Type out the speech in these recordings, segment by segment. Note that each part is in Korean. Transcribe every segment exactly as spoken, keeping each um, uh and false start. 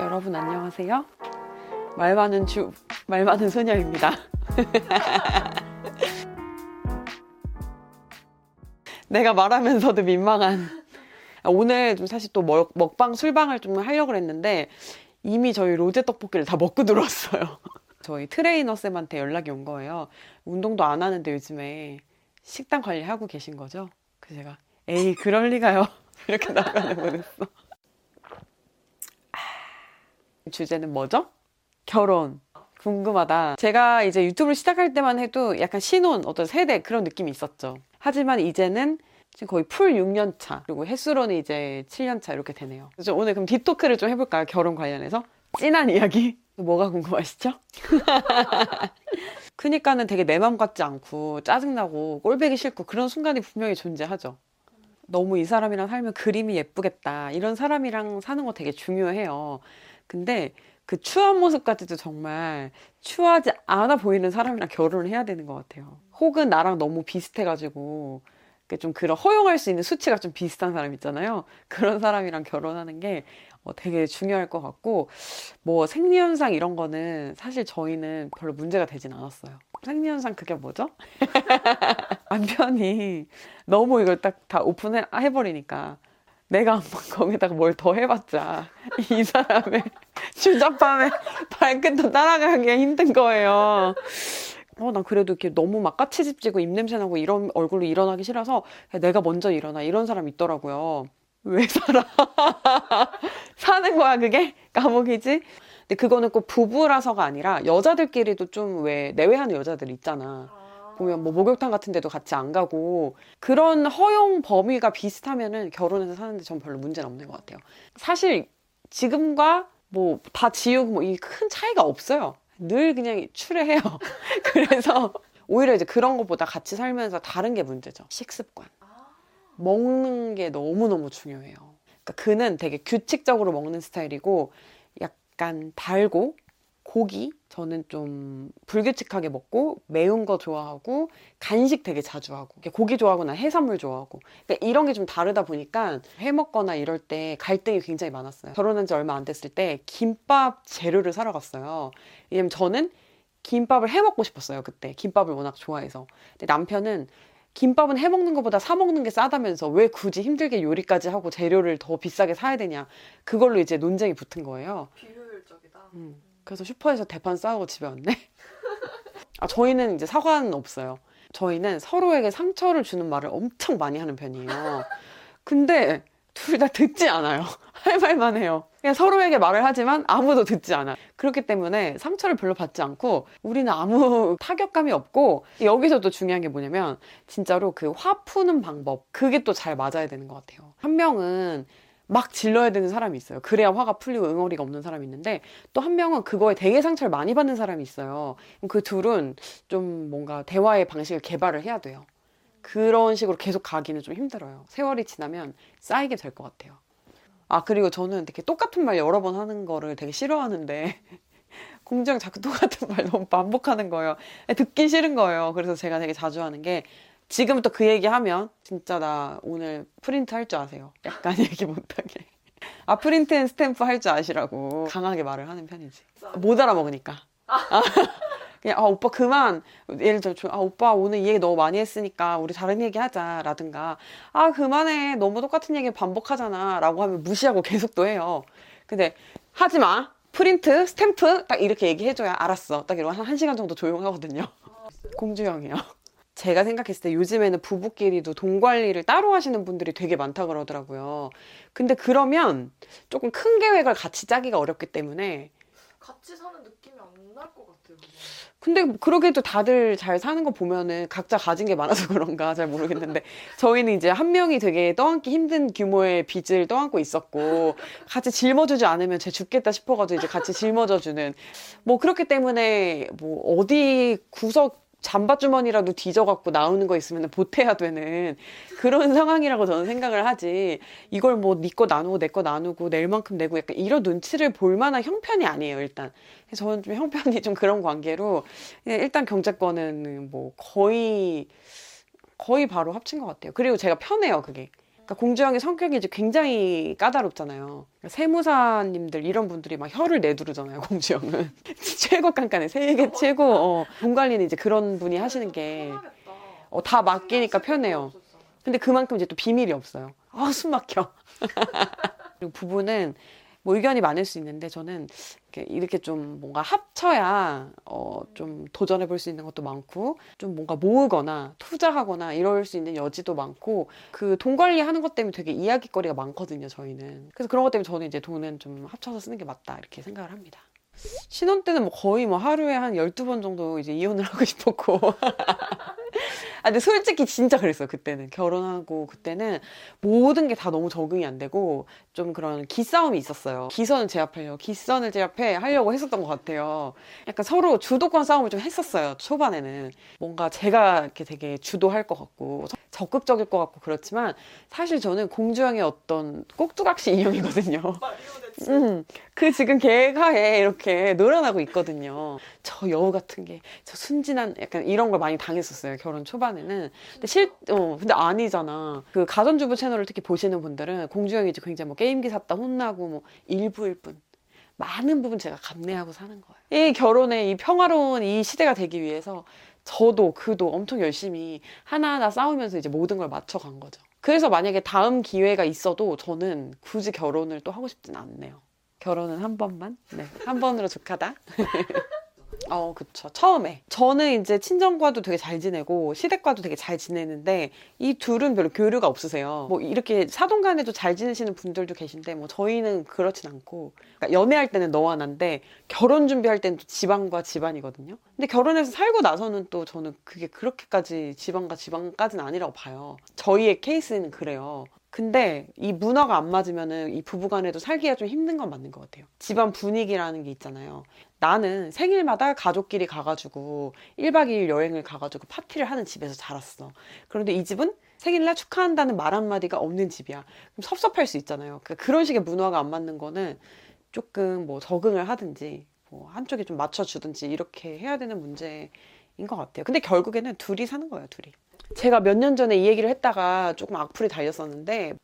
여러분 안녕하세요. 말 많은 주, 말 많은 소녀입니다. 내가 말하면서도 민망한. 오늘 좀 사실 또 먹, 먹방 술방을 좀 하려고 했는데 이미 저희 로제 떡볶이를 다 먹고 들어왔어요. 저희 트레이너 쌤한테 연락이 온 거예요. 운동도 안 하는데 요즘에 식단 관리하고 계신 거죠? 그래서 제가 에이 그럴 리가요. 이렇게 나가는 거였어. 주제는 뭐죠? 결혼. 궁금하다. 제가 이제 유튜브를 시작할 때만 해도 약간 신혼, 어떤 세대 그런 느낌이 있었죠. 하지만 이제는 지금 거의 풀 육 년 차, 그리고 햇수로는 이제 칠 년 차 이렇게 되네요. 그래서 오늘 그럼 딥토크를 좀 해볼까요? 결혼 관련해서 찐한 이야기. 뭐가 궁금하시죠? 그니까는 되게 내 맘 같지 않고 짜증나고 꼴보기 싫고 그런 순간이 분명히 존재하죠. 너무 이 사람이랑 살면 그림이 예쁘겠다, 이런 사람이랑 사는 거 되게 중요해요. 근데 그 추한 모습까지도 정말 추하지 않아 보이는 사람이랑 결혼을 해야 되는 것 같아요. 혹은 나랑 너무 비슷해가지고 좀 그런 허용할 수 있는 수치가 좀 비슷한 사람 있잖아요. 그런 사람이랑 결혼하는 게 되게 중요할 것 같고, 뭐 생리현상 이런 거는 사실 저희는 별로 문제가 되진 않았어요. 생리현상 그게 뭐죠? 남편이 너무 이걸 딱 다 오픈해버리니까 내가 한번 거기다가 뭘 더 해봤자 이 사람의 주접함에 발끝도 따라가기가 힘든 거예요. 어, 난 그래도 이렇게 너무 막 까치집지고 입냄새나고 이런 얼굴로 일어나기 싫어서 내가 먼저 일어나, 이런 사람 있더라고요. 왜 살아? 사는 거야 그게? 감옥이지? 근데 그거는 꼭 부부라서가 아니라 여자들끼리도 좀 왜 내외하는 여자들 있잖아. 보면 뭐 목욕탕 같은 데도 같이 안 가고, 그런 허용 범위가 비슷하면은 결혼해서 사는데 전 별로 문제는 없는 것 같아요. 사실 지금과 뭐 다 지우고 뭐 이 큰 차이가 없어요. 늘 그냥 출애해요. 그래서 오히려 이제 그런 것보다 같이 살면서 다른 게 문제죠. 식습관. 먹는 게 너무너무 중요해요. 그러니까 그는 되게 규칙적으로 먹는 스타일이고 약간 달고 고기, 저는 좀 불규칙하게 먹고 매운 거 좋아하고 간식 되게 자주 하고, 고기 좋아하고 난 해산물 좋아하고, 그러니까 이런 게 좀 다르다 보니까 해먹거나 이럴 때 갈등이 굉장히 많았어요. 결혼한 지 얼마 안 됐을 때 김밥 재료를 사러 갔어요. 왜냐면 저는 김밥을 해먹고 싶었어요. 그때 김밥을 워낙 좋아해서. 근데 남편은 김밥은 해먹는 것보다 사먹는 게 싸다면서 왜 굳이 힘들게 요리까지 하고 재료를 더 비싸게 사야 되냐, 그걸로 이제 논쟁이 붙은 거예요. 비효율적이다. 음. 그래서 슈퍼에서 대판 싸우고 집에 왔네. 아, 저희는 이제 사과는 없어요. 저희는 서로에게 상처를 주는 말을 엄청 많이 하는 편이에요. 근데 둘 다 듣지 않아요. 할 말만 해요. 그냥 서로에게 말을 하지만 아무도 듣지 않아요. 그렇기 때문에 상처를 별로 받지 않고 우리는 아무 타격감이 없고, 여기서 또 중요한 게 뭐냐면 진짜로 그 화 푸는 방법, 그게 또 잘 맞아야 되는 것 같아요. 한 명은 막 질러야 되는 사람이 있어요. 그래야 화가 풀리고 응어리가 없는 사람이 있는데, 또 한 명은 그거에 되게 상처를 많이 받는 사람이 있어요. 그 둘은 좀 뭔가 대화의 방식을 개발을 해야 돼요. 그런 식으로 계속 가기는 좀 힘들어요. 세월이 지나면 쌓이게 될 것 같아요. 아, 그리고 저는 되게 똑같은 말 여러 번 하는 거를 되게 싫어하는데 공주랑 자꾸 똑같은 말 너무 반복하는 거예요. 듣기 싫은 거예요. 그래서 제가 되게 자주 하는 게, 지금 또 그 얘기하면 진짜 나 오늘 프린트 할 줄 아세요? 약간 얘기 못하게. 아, 프린트 앤 스탬프 할 줄 아시라고 강하게 말을 하는 편이지. 못 알아먹으니까. 아, 그냥, 아, 오빠 그만. 예를 들어, 아, 오빠 오늘 이 얘기 너무 많이 했으니까 우리 다른 얘기 하자. 라든가, 아, 그만해. 너무 똑같은 얘기 반복하잖아. 라고 하면 무시하고 계속 또 해요. 근데 하지 마. 프린트, 스탬프. 딱 이렇게 얘기해줘야 알았어. 딱 이러고 한, 한 시간 정도 조용하거든요. 공주형이요. 제가 생각했을 때 요즘에는 부부끼리도 돈 관리를 따로 하시는 분들이 되게 많다 그러더라고요. 근데 그러면 조금 큰 계획을 같이 짜기가 어렵기 때문에 같이 사는 느낌이 안 날 것 같아요. 근데 그러기에도 다들 잘 사는 거 보면은 각자 가진 게 많아서 그런가 잘 모르겠는데 저희는 이제 한 명이 되게 떠안기 힘든 규모의 빚을 떠안고 있었고, 같이 짊어주지 않으면 쟤 죽겠다 싶어가지고 이제 같이 짊어져주는, 뭐 그렇기 때문에 뭐 어디 구석 잠바주머니라도 뒤져갖고 나오는 거 있으면 보태야 되는 그런 상황이라고 저는 생각을 하지, 이걸 뭐 네 거 나누고 내 거 나누고 낼 만큼 내고 약간 이런 눈치를 볼 만한 형편이 아니에요. 일단 저는 좀 형편이 좀 그런 관계로 일단 경제권은 뭐 거의 거의 바로 합친 것 같아요. 그리고 제가 편해요. 그게 그러니까 공주왕의 성격이 이제 굉장히 까다롭잖아요. 그러니까 세무사님들 이런 분들이 막 혀를 내두르잖아요. 공주왕은 최고 깐깐해. 세계 최고. 어, 돈 관리는 이제 그런 분이 하시는 게 어, 다 맡기니까 편해요. 근데 그만큼 이제 또 비밀이 없어요. 아, 숨 막혀. 그리고 부부는 뭐 의견이 많을 수 있는데 저는 이렇게, 이렇게 좀 뭔가 합쳐야 어, 좀 도전해 볼 수 있는 것도 많고 좀 뭔가 모으거나 투자하거나 이럴 수 있는 여지도 많고 그 돈 관리하는 것 때문에 되게 이야기거리가 많거든요, 저희는. 그래서 그런 것 때문에 저는 이제 돈은 좀 합쳐서 쓰는 게 맞다 이렇게 생각을 합니다. 신혼 때는 뭐 거의 뭐 하루에 한 열두 번 정도 이제 이혼을 하고 싶었고. 아, 근데 솔직히 진짜 그랬어요, 그때는. 결혼하고 그때는 모든 게 다 너무 적응이 안 되고 좀 그런 기싸움이 있었어요. 기선을 제압하려고, 기선을 제압해 하려고 했었던 것 같아요. 약간 서로 주도권 싸움을 좀 했었어요, 초반에는. 뭔가 제가 이렇게 되게 주도할 것 같고, 적극적일 것 같고 그렇지만 사실 저는 공주왕의 어떤 꼭두각시 인형이거든요. 음, 그 지금 계획하에 이렇게 놀아나고 있거든요. 저 여우 같은 게, 저 순진한 약간 이런 걸 많이 당했었어요, 결혼 초반에는. 근데 실, 어, 근데 아니잖아. 그 가전주부 채널을 특히 보시는 분들은 공주왕이 이제 굉장히 뭐 게임기 샀다 혼나고 뭐 일부일 뿐. 많은 부분 제가 감내하고 사는 거예요. 이 결혼의 이 평화로운 이 시대가 되기 위해서 저도 그도 엄청 열심히 하나하나 싸우면서 이제 모든 걸 맞춰간 거죠. 그래서 만약에 다음 기회가 있어도 저는 굳이 결혼을 또 하고 싶진 않네요. 결혼은 한 번만? 네, 한 번으로 족하다. 어, 그쵸. 처음에. 저는 이제 친정과도 되게 잘 지내고 시댁과도 되게 잘 지내는데 이 둘은 별로 교류가 없으세요. 뭐 이렇게 사돈간에도 잘 지내시는 분들도 계신데 뭐 저희는 그렇진 않고. 그러니까 연애할 때는 너와 난데 결혼 준비할 때는 또 지방과 지방이거든요. 근데 결혼해서 살고 나서는 또 저는 그게 그렇게까지 지방과 지방까지는 아니라고 봐요. 저희의 케이스는 그래요. 근데 이 문화가 안 맞으면은 이 부부간에도 살기가 좀 힘든 건 맞는 것 같아요. 집안 분위기라는 게 있잖아요. 나는 생일마다 가족끼리 가가지고 일 박 이 일 여행을 가가지고 파티를 하는 집에서 자랐어. 그런데 이 집은 생일날 축하한다는 말 한마디가 없는 집이야. 그럼 섭섭할 수 있잖아요. 그러니까 그런 식의 문화가 안 맞는 거는 조금 뭐 적응을 하든지 뭐 한쪽에 좀 맞춰주든지 이렇게 해야 되는 문제인 것 같아요. 근데 결국에는 둘이 사는 거예요, 둘이. 제가 몇 년 전에 이 얘기를 했다가 조금 악플이 달렸었는데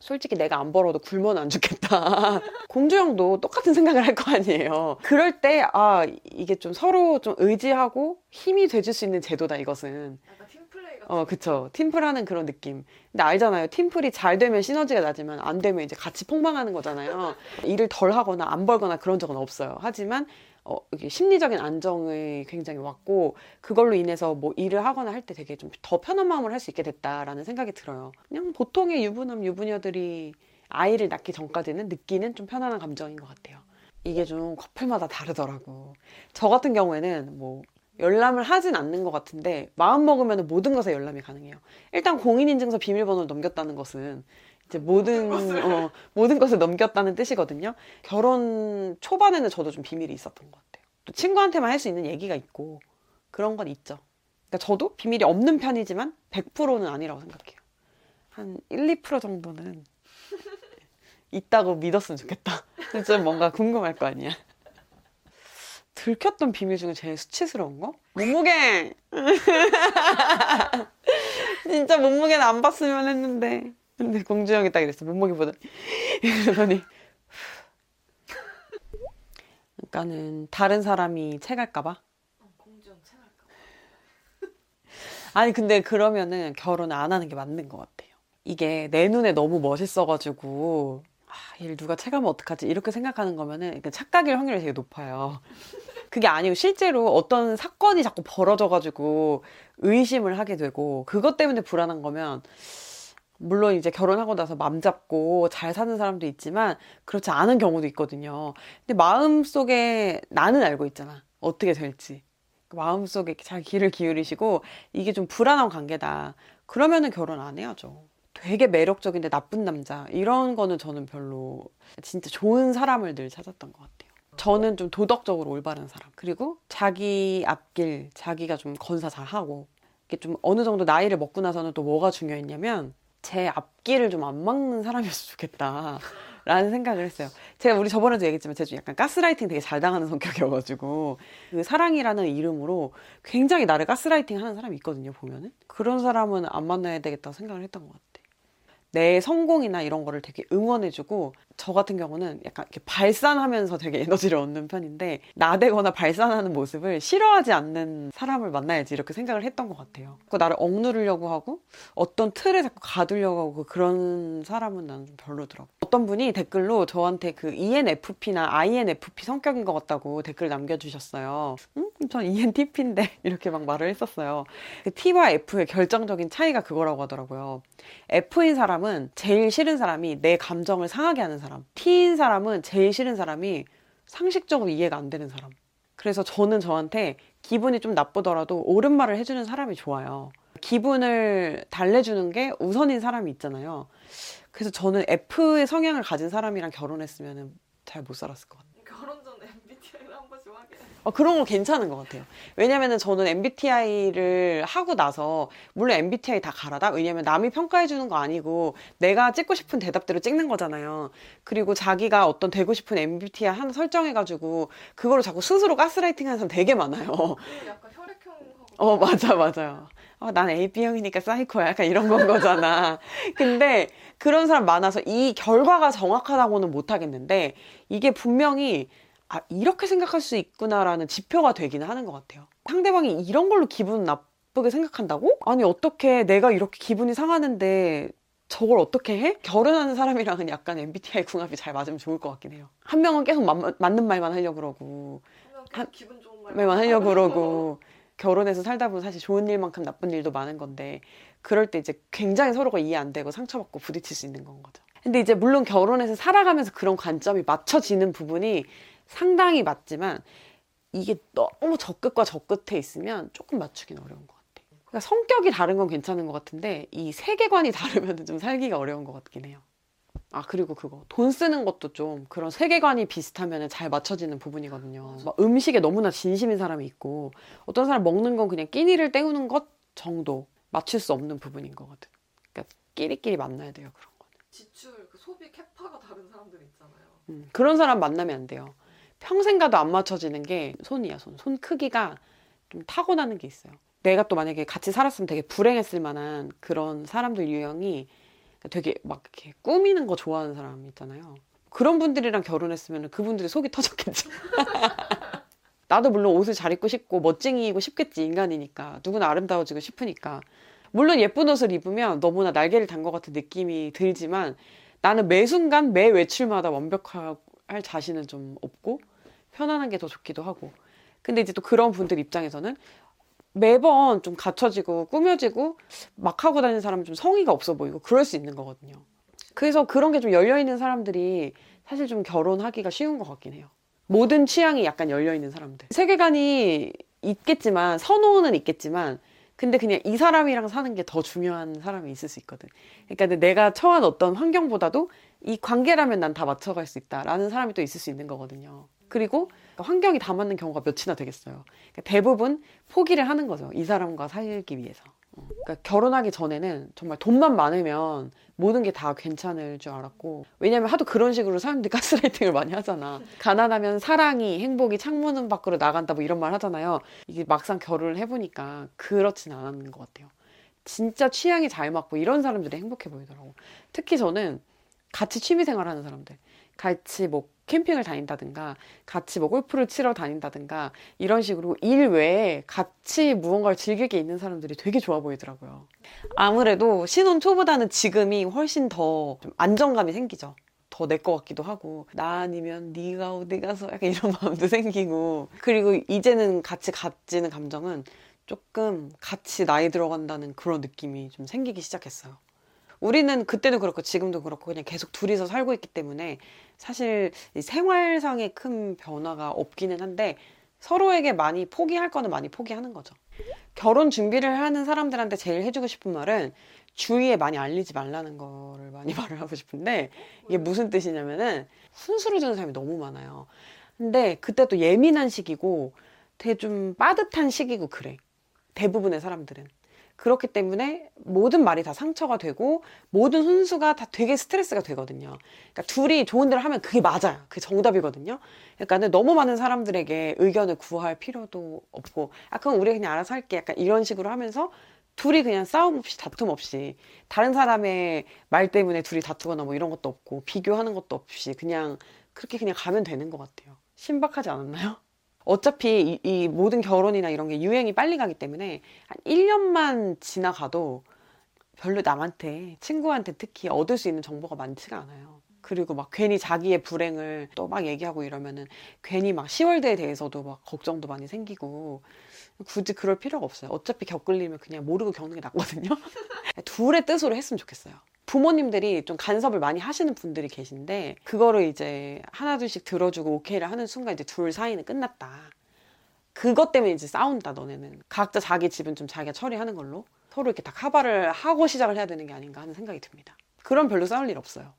솔직히 내가 안 벌어도 굶어는 안 죽겠다. 공주형도 똑같은 생각을 할 거 아니에요. 그럴 때 아, 이게 좀 서로 좀 의지하고 힘이 돼줄 수 있는 제도다, 이것은. 약간 팀플레이 같은. 어, 그쵸. 팀플하는 그런 느낌. 근데 알잖아요. 팀플이 잘 되면 시너지가 나지만 안 되면 이제 같이 폭망하는 거잖아요. 일을 덜 하거나 안 벌거나 그런 적은 없어요. 하지만 어, 심리적인 안정이 굉장히 왔고 그걸로 인해서 뭐 일을 하거나 할 때 되게 좀 더 편한 마음을 할 수 있게 됐다라는 생각이 들어요. 그냥 보통의 유부남, 유부녀들이 아이를 낳기 전까지는 느끼는 좀 편안한 감정인 것 같아요. 이게 좀 커플마다 다르더라고. 저 같은 경우에는 뭐 열람을 하진 않는 것 같은데 마음 먹으면 모든 것에 열람이 가능해요. 일단 공인인증서 비밀번호를 넘겼다는 것은 이제 모든, 어, 모든 것을 넘겼다는 뜻이거든요. 결혼 초반에는 저도 좀 비밀이 있었던 것 같아요. 또 친구한테만 할 수 있는 얘기가 있고 그런 건 있죠. 그러니까 저도 비밀이 없는 편이지만 백 퍼센트는 아니라고 생각해요. 한 일, 이 퍼센트 정도는 있다고 믿었으면 좋겠다. 좀 뭔가 궁금할 거 아니야. 들켰던 비밀 중에 제일 수치스러운 거? 몸무게! 진짜 몸무게는 안 봤으면 했는데. 근데 공주형이 딱 이랬어. 몸무게보다. 이러더니. 그러니까는 다른 사람이 체갈까봐? 어, 공주형 체갈까봐. 아니, 근데 그러면은 결혼 안 하는 게 맞는 것 같아요. 이게 내 눈에 너무 멋있어가지고, 아, 얘를 누가 체감하면 어떡하지? 이렇게 생각하는 거면은 착각일 확률이 되게 높아요. 그게 아니고 실제로 어떤 사건이 자꾸 벌어져가지고 의심을 하게 되고, 그것 때문에 불안한 거면, 물론 이제 결혼하고 나서 맘 잡고 잘 사는 사람도 있지만 그렇지 않은 경우도 있거든요. 근데 마음속에 나는 알고 있잖아, 어떻게 될지. 마음속에 잘 귀를 기울이시고 이게 좀 불안한 관계다 그러면은 결혼 안 해야죠. 되게 매력적인데 나쁜 남자 이런 거는 저는 별로. 진짜 좋은 사람을 늘 찾았던 것 같아요. 저는 좀 도덕적으로 올바른 사람, 그리고 자기 앞길 자기가 좀 건사 잘하고. 이게 좀 어느 정도 나이를 먹고 나서는 또 뭐가 중요했냐면 제 앞길을 좀 안 막는 사람이었으면 좋겠다라는 생각을 했어요. 제가 우리 저번에도 얘기했지만 제가 좀 약간 가스라이팅 되게 잘 당하는 성격이어가지고 그 사랑이라는 이름으로 굉장히 나를 가스라이팅 하는 사람이 있거든요, 보면은. 그런 사람은 안 만나야 되겠다고 생각을 했던 것 같아요. 내 성공이나 이런 거를 되게 응원해주고, 저 같은 경우는 약간 이렇게 발산하면서 되게 에너지를 얻는 편인데 나대거나 발산하는 모습을 싫어하지 않는 사람을 만나야지 이렇게 생각을 했던 것 같아요. 자꾸 나를 억누르려고 하고 어떤 틀에 자꾸 가두려고 하고 그런 사람은 나는 좀 별로더라고요. 어떤 분이 댓글로 저한테 그 이엔에프피나 아이엔에프피 성격인 것 같다고 댓글 남겨주셨어요. 음? 전 이엔티피인데 이렇게 막 말을 했었어요. 그 T와 F의 결정적인 차이가 그거라고 하더라고요. F인 사람은 제일 싫은 사람이 내 감정을 상하게 하는 사람, T인 사람은 제일 싫은 사람이 상식적으로 이해가 안 되는 사람. 그래서 저는 저한테 기분이 좀 나쁘더라도 옳은 말을 해주는 사람이 좋아요. 기분을 달래주는 게 우선인 사람이 있잖아요. 그래서 저는 F의 성향을 가진 사람이랑 결혼했으면 잘 못 살았을 것 같아요. 결혼 전 엠비티아이를 한 번씩 하게. 어, 그런 거 괜찮은 것 같아요. 왜냐면은 저는 엠비티아이를 하고 나서, 물론 엠비티아이 다 갈아다? 왜냐면 남이 평가해주는 거 아니고 내가 찍고 싶은 대답대로 찍는 거잖아요. 그리고 자기가 어떤 되고 싶은 엠비티아이 하나 설정해가지고 그거를 자꾸 스스로 가스라이팅 하는 사람 되게 많아요. 약간 혈액형하고. 어, 맞아, 맞아요. 어, 난 에이비형이니까 사이코야. 약간 이런 건 거잖아. 근데 그런 사람 많아서 이 결과가 정확하다고는 못하겠는데 이게 분명히 아, 이렇게 생각할 수 있구나라는 지표가 되기는 하는 것 같아요. 상대방이 이런 걸로 기분 나쁘게 생각한다고? 아니 어떻게 내가 이렇게 기분이 상하는데 저걸 어떻게 해? 결혼하는 사람이랑은 약간 엠비티아이 궁합이 잘 맞으면 좋을 것 같긴 해요. 한 명은 계속 마, 맞는 말만 하려고 그러고 한, 기분 좋은 말만, 말만 하려고 그러고 결혼해서 살다 보면 사실 좋은 일만큼 나쁜 일도 많은 건데 그럴 때 이제 굉장히 서로가 이해 안 되고 상처받고 부딪힐 수 있는 건 거죠. 근데 이제 물론 결혼해서 살아가면서 그런 관점이 맞춰지는 부분이 상당히 맞지만 이게 너무 저 끝과 저 끝에 있으면 조금 맞추긴 어려운 것 같아요. 그러니까 성격이 다른 건 괜찮은 것 같은데 이 세계관이 다르면 좀 살기가 어려운 것 같긴 해요. 아 그리고 그거 돈 쓰는 것도 좀 그런 세계관이 비슷하면 잘 맞춰지는 부분이거든요. 막 음식에 너무나 진심인 사람이 있고 어떤 사람 먹는 건 그냥 끼니를 때우는 것 정도 맞출 수 없는 부분인 거거든. 그러니까 끼리끼리 만나야 돼요 그런 거는. 지출, 그 소비 캐파가 다른 사람들 있잖아요. 음, 그런 사람 만나면 안 돼요. 평생 가도 안 맞춰지는 게 손이야, 손. 손 크기가 좀 타고나는 게 있어요. 내가 또 만약에 같이 살았으면 되게 불행했을 만한 그런 사람들 유형이 되게 막 이렇게 꾸미는 거 좋아하는 사람 있잖아요. 그런 분들이랑 결혼했으면 그분들이 속이 터졌겠죠. 나도 물론 옷을 잘 입고 싶고 멋쟁이이고 싶겠지, 인간이니까. 누구나 아름다워지고 싶으니까. 물론 예쁜 옷을 입으면 너무나 날개를 단 것 같은 느낌이 들지만 나는 매 순간, 매 외출마다 완벽하고 할 자신은 좀 없고 편안한 게 더 좋기도 하고. 근데 이제 또 그런 분들 입장에서는 매번 좀 갖춰지고 꾸며지고 막 하고 다니는 사람은 좀 성의가 없어 보이고 그럴 수 있는 거거든요. 그래서 그런 게 좀 열려있는 사람들이 사실 좀 결혼하기가 쉬운 것 같긴 해요. 모든 취향이 약간 열려있는 사람들. 세계관이 있겠지만 선호는 있겠지만 근데 그냥 이 사람이랑 사는 게 더 중요한 사람이 있을 수 있거든. 그러니까 내가 처한 어떤 환경보다도 이 관계라면 난 다 맞춰갈 수 있다라는 사람이 또 있을 수 있는 거거든요. 그리고 환경이 다 맞는 경우가 몇이나 되겠어요. 그러니까 대부분 포기를 하는 거죠. 이 사람과 살기 위해서. 그러니까 결혼하기 전에는 정말 돈만 많으면 모든 게 다 괜찮을 줄 알았고 왜냐면 하도 그런 식으로 사람들이 가스라이팅을 많이 하잖아. 가난하면 사랑이, 행복이 창문 밖으로 나간다 뭐 이런 말 하잖아요. 이게 막상 결혼을 해보니까 그렇진 않은 것 같아요. 진짜 취향이 잘 맞고 이런 사람들이 행복해 보이더라고. 특히 저는 같이 취미생활 하는 사람들, 같이 뭐 캠핑을 다닌다든가 같이 뭐 골프를 치러 다닌다든가 이런 식으로 일 외에 같이 무언가를 즐길 게 있는 사람들이 되게 좋아 보이더라고요. 아무래도 신혼 초보다는 지금이 훨씬 더 좀 안정감이 생기죠. 더 내 거 같기도 하고 나 아니면 네가 어디 가서 약간 이런 마음도 생기고 그리고 이제는 같이 갖지는 감정은 조금 같이 나이 들어간다는 그런 느낌이 좀 생기기 시작했어요. 우리는 그때도 그렇고 지금도 그렇고 그냥 계속 둘이서 살고 있기 때문에 사실 생활상의 큰 변화가 없기는 한데 서로에게 많이 포기할 거는 많이 포기하는 거죠. 결혼 준비를 하는 사람들한테 제일 해주고 싶은 말은 주위에 많이 알리지 말라는 거를 많이 말을 하고 싶은데 이게 무슨 뜻이냐면은 훈수를 주는 사람이 너무 많아요. 근데 그때 또 예민한 시기고 되게 좀 빠듯한 시기고 그래. 대부분의 사람들은. 그렇기 때문에 모든 말이 다 상처가 되고 모든 훈수가 다 되게 스트레스가 되거든요. 그러니까 둘이 좋은 대로 하면 그게 맞아요. 그게 정답이거든요. 그러니까 너무 많은 사람들에게 의견을 구할 필요도 없고 아 그럼 우리가 그냥 알아서 할게 약간 이런 식으로 하면서 둘이 그냥 싸움 없이 다툼 없이 다른 사람의 말 때문에 둘이 다투거나 뭐 이런 것도 없고 비교하는 것도 없이 그냥 그렇게 그냥 가면 되는 것 같아요. 신박하지 않았나요? 어차피 이, 이 모든 결혼이나 이런 게 유행이 빨리 가기 때문에 한 일 년만 지나가도 별로 남한테, 친구한테 특히 얻을 수 있는 정보가 많지가 않아요. 그리고 막 괜히 자기의 불행을 또 막 얘기하고 이러면은 괜히 막 시월드에 대해서도 막 걱정도 많이 생기고 굳이 그럴 필요가 없어요. 어차피 겪을 일이면 그냥 모르고 겪는 게 낫거든요. 둘의 뜻으로 했으면 좋겠어요. 부모님들이 좀 간섭을 많이 하시는 분들이 계신데 그거를 이제 하나둘씩 들어주고 오케이를 하는 순간 이제 둘 사이는 끝났다. 그것 때문에 이제 싸운다 너네는. 각자 자기 집은 좀 자기가 처리하는 걸로 서로 이렇게 다 카바를 하고 시작을 해야 되는 게 아닌가 하는 생각이 듭니다. 그럼 별로 싸울 일 없어요.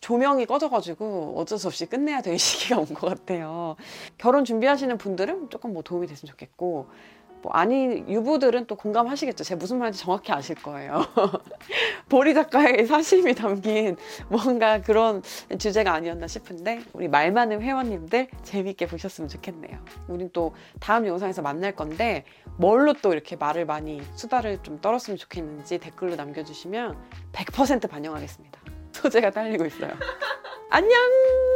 조명이 꺼져가지고 어쩔 수 없이 끝내야 될 시기가 온 것 같아요. 결혼 준비하시는 분들은 조금 뭐 도움이 됐으면 좋겠고 뭐 아니 유부들은 또 공감하시겠죠. 제가 무슨 말인지 정확히 아실 거예요. 보리 작가의 사심이 담긴 뭔가 그런 주제가 아니었나 싶은데 우리 말 많은 회원님들 재미있게 보셨으면 좋겠네요. 우린 또 다음 영상에서 만날 건데 뭘로 또 이렇게 말을 많이 수다를 좀 떨었으면 좋겠는지 댓글로 남겨주시면 백 퍼센트 반영하겠습니다. 소재가 딸리고 있어요. 안녕!